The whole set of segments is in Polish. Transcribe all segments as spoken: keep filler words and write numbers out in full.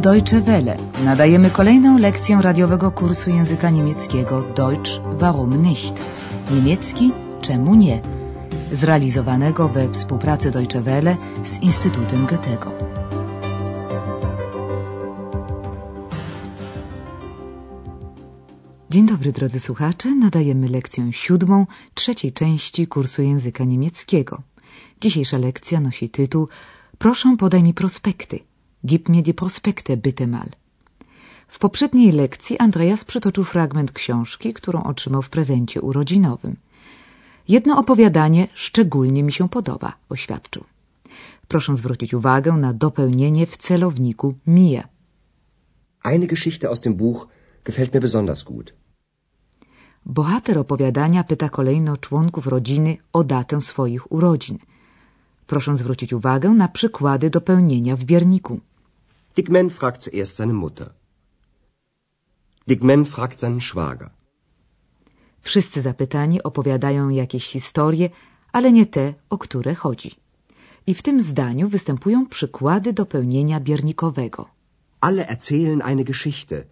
Deutsche Welle nadajemy kolejną lekcję radiowego kursu języka niemieckiego Deutsch, warum nicht? Niemiecki, czemu nie? Zrealizowanego we współpracy Deutsche Welle z Instytutem Goethego. Dzień dobry, drodzy słuchacze. Nadajemy lekcję siódmą, trzeciej części kursu języka niemieckiego. Dzisiejsza lekcja nosi tytuł Proszę, podaj mi prospekty. Gib mir die Prospekte bitte mal. W poprzedniej lekcji Andreas przytoczył fragment książki, którą otrzymał w prezencie urodzinowym. Jedno opowiadanie szczególnie mi się podoba, oświadczył. Proszę zwrócić uwagę na dopełnienie w celowniku mir. Eine Geschichte aus dem Buch gefällt mir besonders gut. Bohater opowiadania pyta kolejno członków rodziny o datę swoich urodzin. Proszę zwrócić uwagę na przykłady dopełnienia w bierniku. Dickmann fragt zuerst seine Mutter. Dickmann fragt seinen Schwager. Wszyscy zapytani opowiadają jakieś historie, ale nie te, o które chodzi. I w tym zdaniu występują przykłady dopełnienia biernikowego. Alle erzählen eine Geschichte,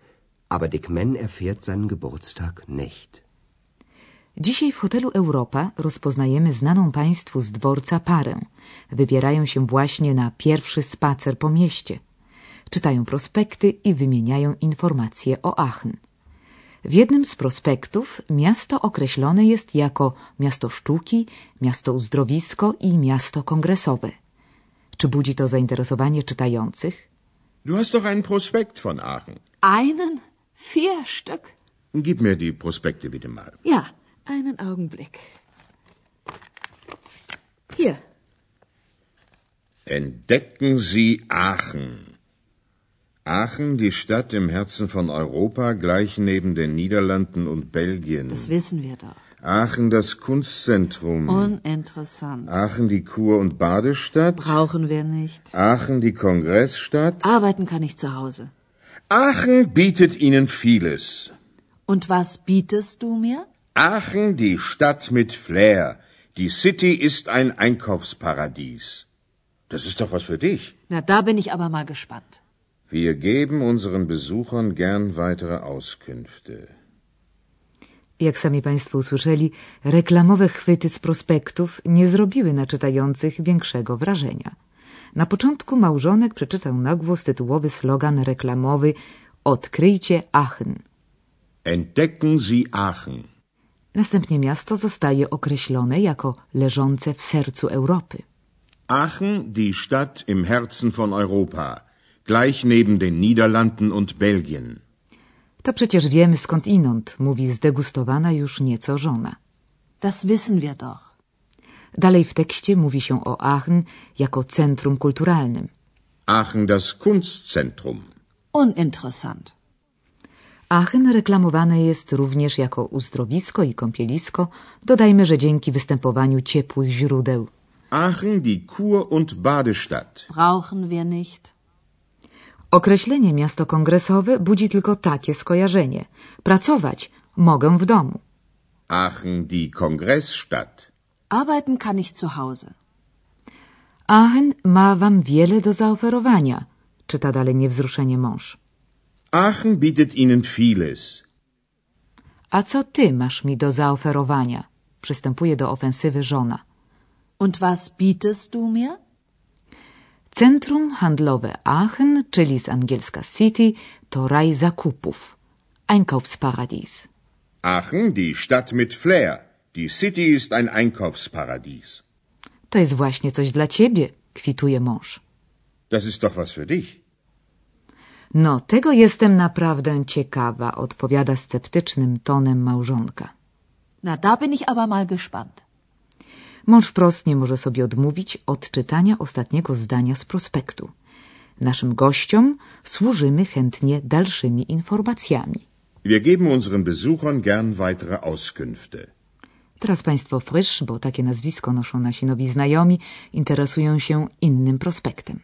aber Dickmann erfährt seinen Geburtstag nicht. Dzisiaj w hotelu Europa rozpoznajemy znaną Państwu z dworca parę. Wybierają się właśnie na pierwszy spacer po mieście. Czytają prospekty i wymieniają informacje o Aachen. W jednym z prospektów miasto określone jest jako miasto sztuki, miasto uzdrowisko i miasto kongresowe. Czy budzi to zainteresowanie czytających? Du hast doch einen Prospekt von Aachen. Einen? Vier Stück? Gib mir die Prospekte bitte mal. Ja. Einen Augenblick. Hier. Entdecken Sie Aachen. Aachen, die Stadt im Herzen von Europa, gleich neben den Niederlanden und Belgien. Das wissen wir doch. Aachen, das Kunstzentrum. Uninteressant. Aachen, die Kur- und Badestadt. Brauchen wir nicht. Aachen, die Kongressstadt. Arbeiten kann ich zu Hause. Aachen bietet Ihnen vieles. Und was bietest du mir? Aachen, die Stadt mit Flair. Die City ist ein Einkaufsparadies. Das ist doch was für dich. Na, da bin ich aber mal gespannt. Wir geben unseren Besuchern gern weitere Auskünfte. Jak sami Państwo usłyszeli, reklamowe chwyty z prospektów nie zrobiły na czytających większego wrażenia. Na początku małżonek przeczytał nagłos tytułowy slogan reklamowy Odkryjcie Aachen. Entdecken Sie Aachen. Następnie miasto zostaje określone jako leżące w sercu Europy. Aachen, die Stadt im Herzen von Europa, gleich neben den Niederlanden und Belgien. To przecież wiemy skąd inąd, mówi zdegustowana już nieco żona. Das wissen wir doch. Dalej w tekście mówi się o Aachen jako centrum kulturalnym. Aachen, das Kunstzentrum. Uninteressant. Aachen reklamowane jest również jako uzdrowisko i kąpielisko, dodajmy, że dzięki występowaniu ciepłych źródeł. Aachen, die Kur- und Badestadt. Brauchen wir nicht. Określenie miasto kongresowe budzi tylko takie skojarzenie. Pracować mogę w domu. Aachen, die Kongressstadt. Arbeiten kann ich zu Hause. Aachen ma wam wiele do zaoferowania, czyta dalej niewzruszenie mąż. Aachen bietet Ihnen vieles. A co ty masz mi do zaoferowania? Przystępuje do ofensywy żona. Und was bietest du mir? Centrum handlowe Aachen, czyli z angielska City, to raj zakupów. Einkaufsparadies. Aachen, die Stadt mit Flair. Die City ist ein Einkaufsparadies. To jest właśnie coś dla ciebie, kwituje mąż. Das ist doch was für dich. No, tego jestem naprawdę ciekawa, odpowiada sceptycznym tonem małżonka. Na da bin ich aber mal gespannt. Mąż wprost nie może sobie odmówić odczytania ostatniego zdania z prospektu. Naszym gościom służymy chętnie dalszymi informacjami. Wir geben unseren Besuchern gern weitere Auskünfte. Teraz Państwo Frisch, bo takie nazwisko noszą nasi nowi znajomi, interesują się innym prospektem.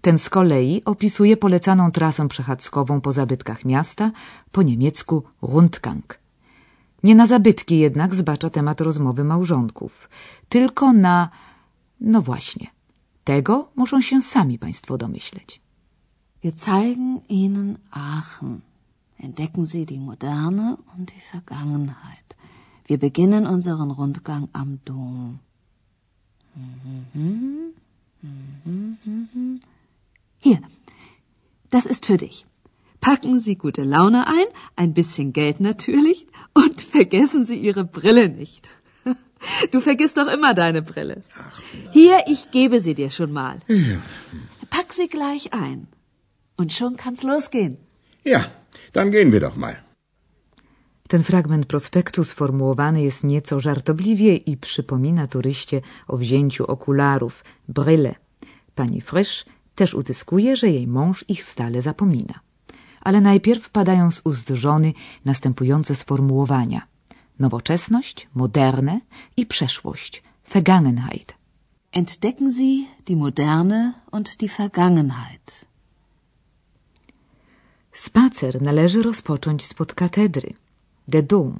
Ten z kolei opisuje polecaną trasę przechadzkową po zabytkach miasta, po niemiecku Rundgang. Nie na zabytki jednak zbacza temat rozmowy małżonków, tylko na... no właśnie, tego muszą się sami Państwo domyśleć. Wir zeigen Ihnen Aachen. Entdecken Sie die Moderne und die Vergangenheit. Wir beginnen unseren Rundgang am Dom. Hier, das ist für dich. Packen Sie gute Laune ein, ein bisschen Geld natürlich, und vergessen Sie Ihre Brille nicht. Du vergisst doch immer deine Brille. Hier, ich gebe sie dir schon mal. Ja. Pack sie gleich ein. Und schon kann's losgehen. Ja, dann gehen wir doch mal. Ten fragment prospektu sformułowany jest nieco żartobliwie i przypomina turyście o wzięciu okularów, brille. Pani Frisch też utyskuje, że jej mąż ich stale zapomina. Ale najpierw padają z ust żony następujące sformułowania. Nowoczesność, moderne i przeszłość, Vergangenheit. Entdecken Sie die Moderne und die Vergangenheit. Spacer należy rozpocząć spod katedry. Der Dom.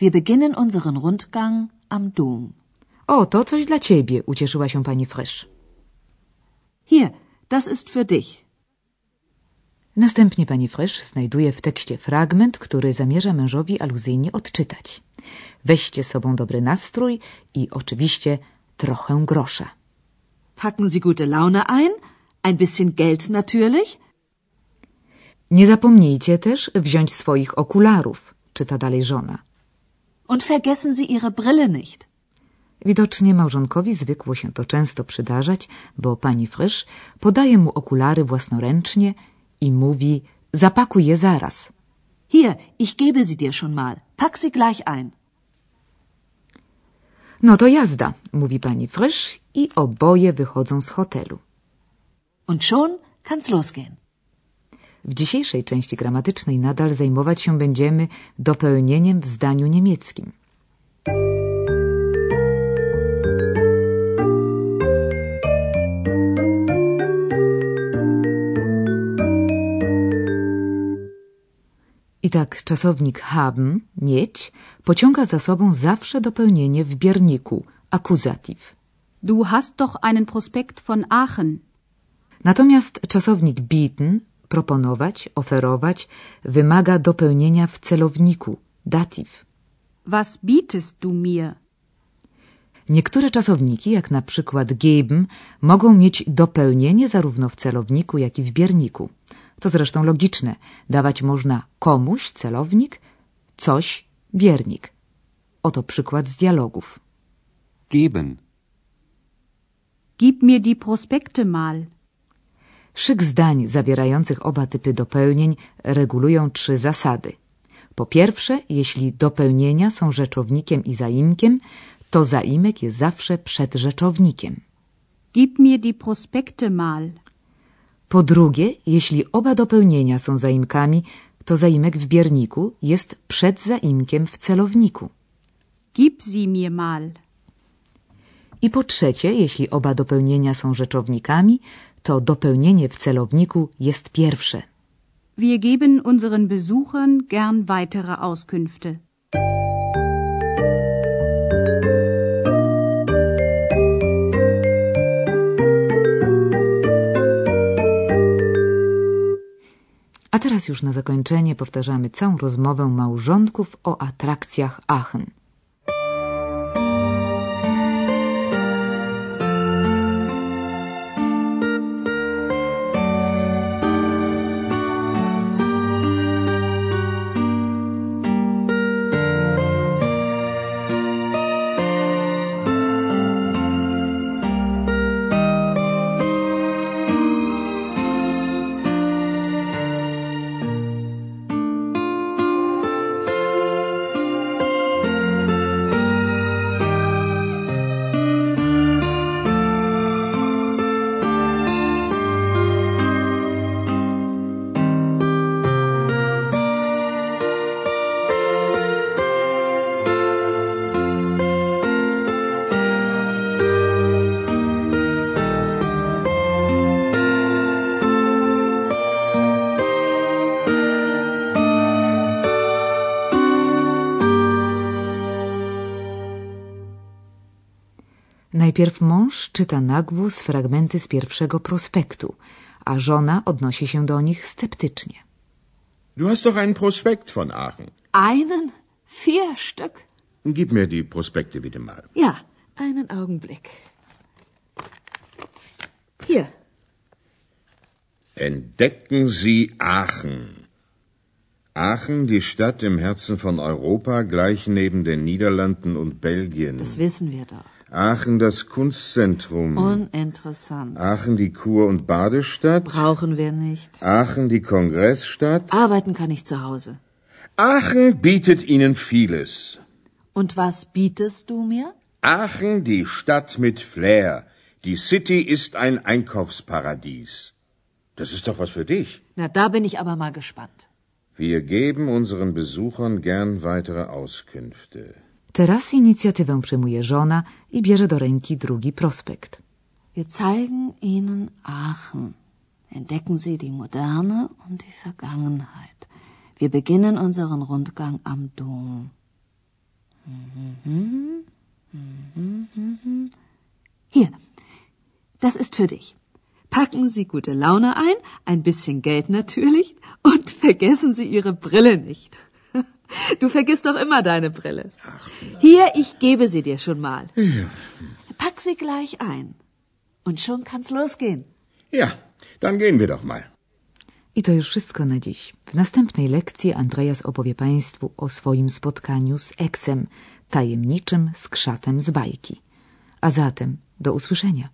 Wir beginnen unseren Rundgang am Dom. O, to coś dla ciebie, ucieszyła się pani Frisch. Hier, das ist für dich. Następnie pani Frisch znajduje w tekście fragment, który zamierza mężowi aluzyjnie odczytać. Weźcie sobą dobry nastrój i oczywiście trochę grosza. Packen Sie gute Laune ein, ein bisschen Geld natürlich. Nie zapomnijcie też wziąć swoich okularów, czyta dalej żona. Und vergessen Sie Ihre Brille nicht. Widocznie małżonkowi zwykło się to często przydarzać, bo pani Frisch podaje mu okulary własnoręcznie i mówi: zapakuj je zaraz. Hier, ich gebe sie dir schon mal. Pack sie gleich ein. No to jazda, mówi pani Frisch i oboje wychodzą z hotelu. Und schon kann's losgehen. W dzisiejszej części gramatycznej nadal zajmować się będziemy dopełnieniem w zdaniu niemieckim. I tak czasownik haben, mieć, pociąga za sobą zawsze dopełnienie w bierniku, akuzatyw. Du hast doch einen Prospekt von Aachen. Natomiast czasownik bieten, proponować, oferować, wymaga dopełnienia w celowniku, datyw. Was bietest du mir? Niektóre czasowniki, jak na przykład geben, mogą mieć dopełnienie zarówno w celowniku, jak i w bierniku. To zresztą logiczne. Dawać można komuś, celownik, coś, biernik. Oto przykład z dialogów. Geben. Gib mir die Prospekte mal. Szyk zdań zawierających oba typy dopełnień regulują trzy zasady. Po pierwsze, jeśli dopełnienia są rzeczownikiem i zaimkiem, to zaimek jest zawsze przed rzeczownikiem. Gib mir die Prospekte mal. Po drugie, jeśli oba dopełnienia są zaimkami, to zaimek w bierniku jest przed zaimkiem w celowniku. Gib sie mir mal. I po trzecie, jeśli oba dopełnienia są rzeczownikami, to dopełnienie w celowniku jest pierwsze. Wir geben unseren Besuchern gern weitere Auskünfte. A teraz już na zakończenie powtarzamy całą rozmowę małżonków o atrakcjach Aachen. Najpierw mąż czyta na głos fragmenty z pierwszego prospektu, a żona odnosi się do nich sceptycznie. Du hast doch einen Prospekt von Aachen. Einen? Vier Stück? Gib mir die Prospekte bitte mal. Ja, einen Augenblick. Hier. Entdecken Sie Aachen. Aachen, die Stadt im Herzen von Europa, gleich neben den Niederlanden und Belgien. Das wissen wir doch. Aachen, das Kunstzentrum. Uninteressant. Aachen, die Kur- und Badestadt. Brauchen wir nicht. Aachen, die Kongressstadt. Arbeiten kann ich zu Hause. Aachen bietet Ihnen vieles. Und was bietest du mir? Aachen, die Stadt mit Flair. Die City ist ein Einkaufsparadies. Das ist doch was für dich. Na, da bin ich aber mal gespannt. Wir geben unseren Besuchern gern weitere Auskünfte. Teraz inicjatywę przejmuje żona i bierze do ręki drugi prospekt. Wir zeigen Ihnen Aachen. Entdecken Sie die Moderne und die Vergangenheit. Wir beginnen unseren Rundgang am Dom. Hier, das ist für dich. Packen Sie gute Laune ein, ein bisschen Geld natürlich und vergessen Sie Ihre Brille nicht. Du vergisst doch immer deine Brille. Hier, ich gebe sie dir schon mal. Ja. Pack sie gleich ein. Und schon kann's losgehen. Ja, dann gehen wir doch mal. I to już wszystko na dziś. W następnej lekcji Andreas opowie Państwu o swoim spotkaniu z eksem, tajemniczym skrzatem z bajki. A zatem do usłyszenia.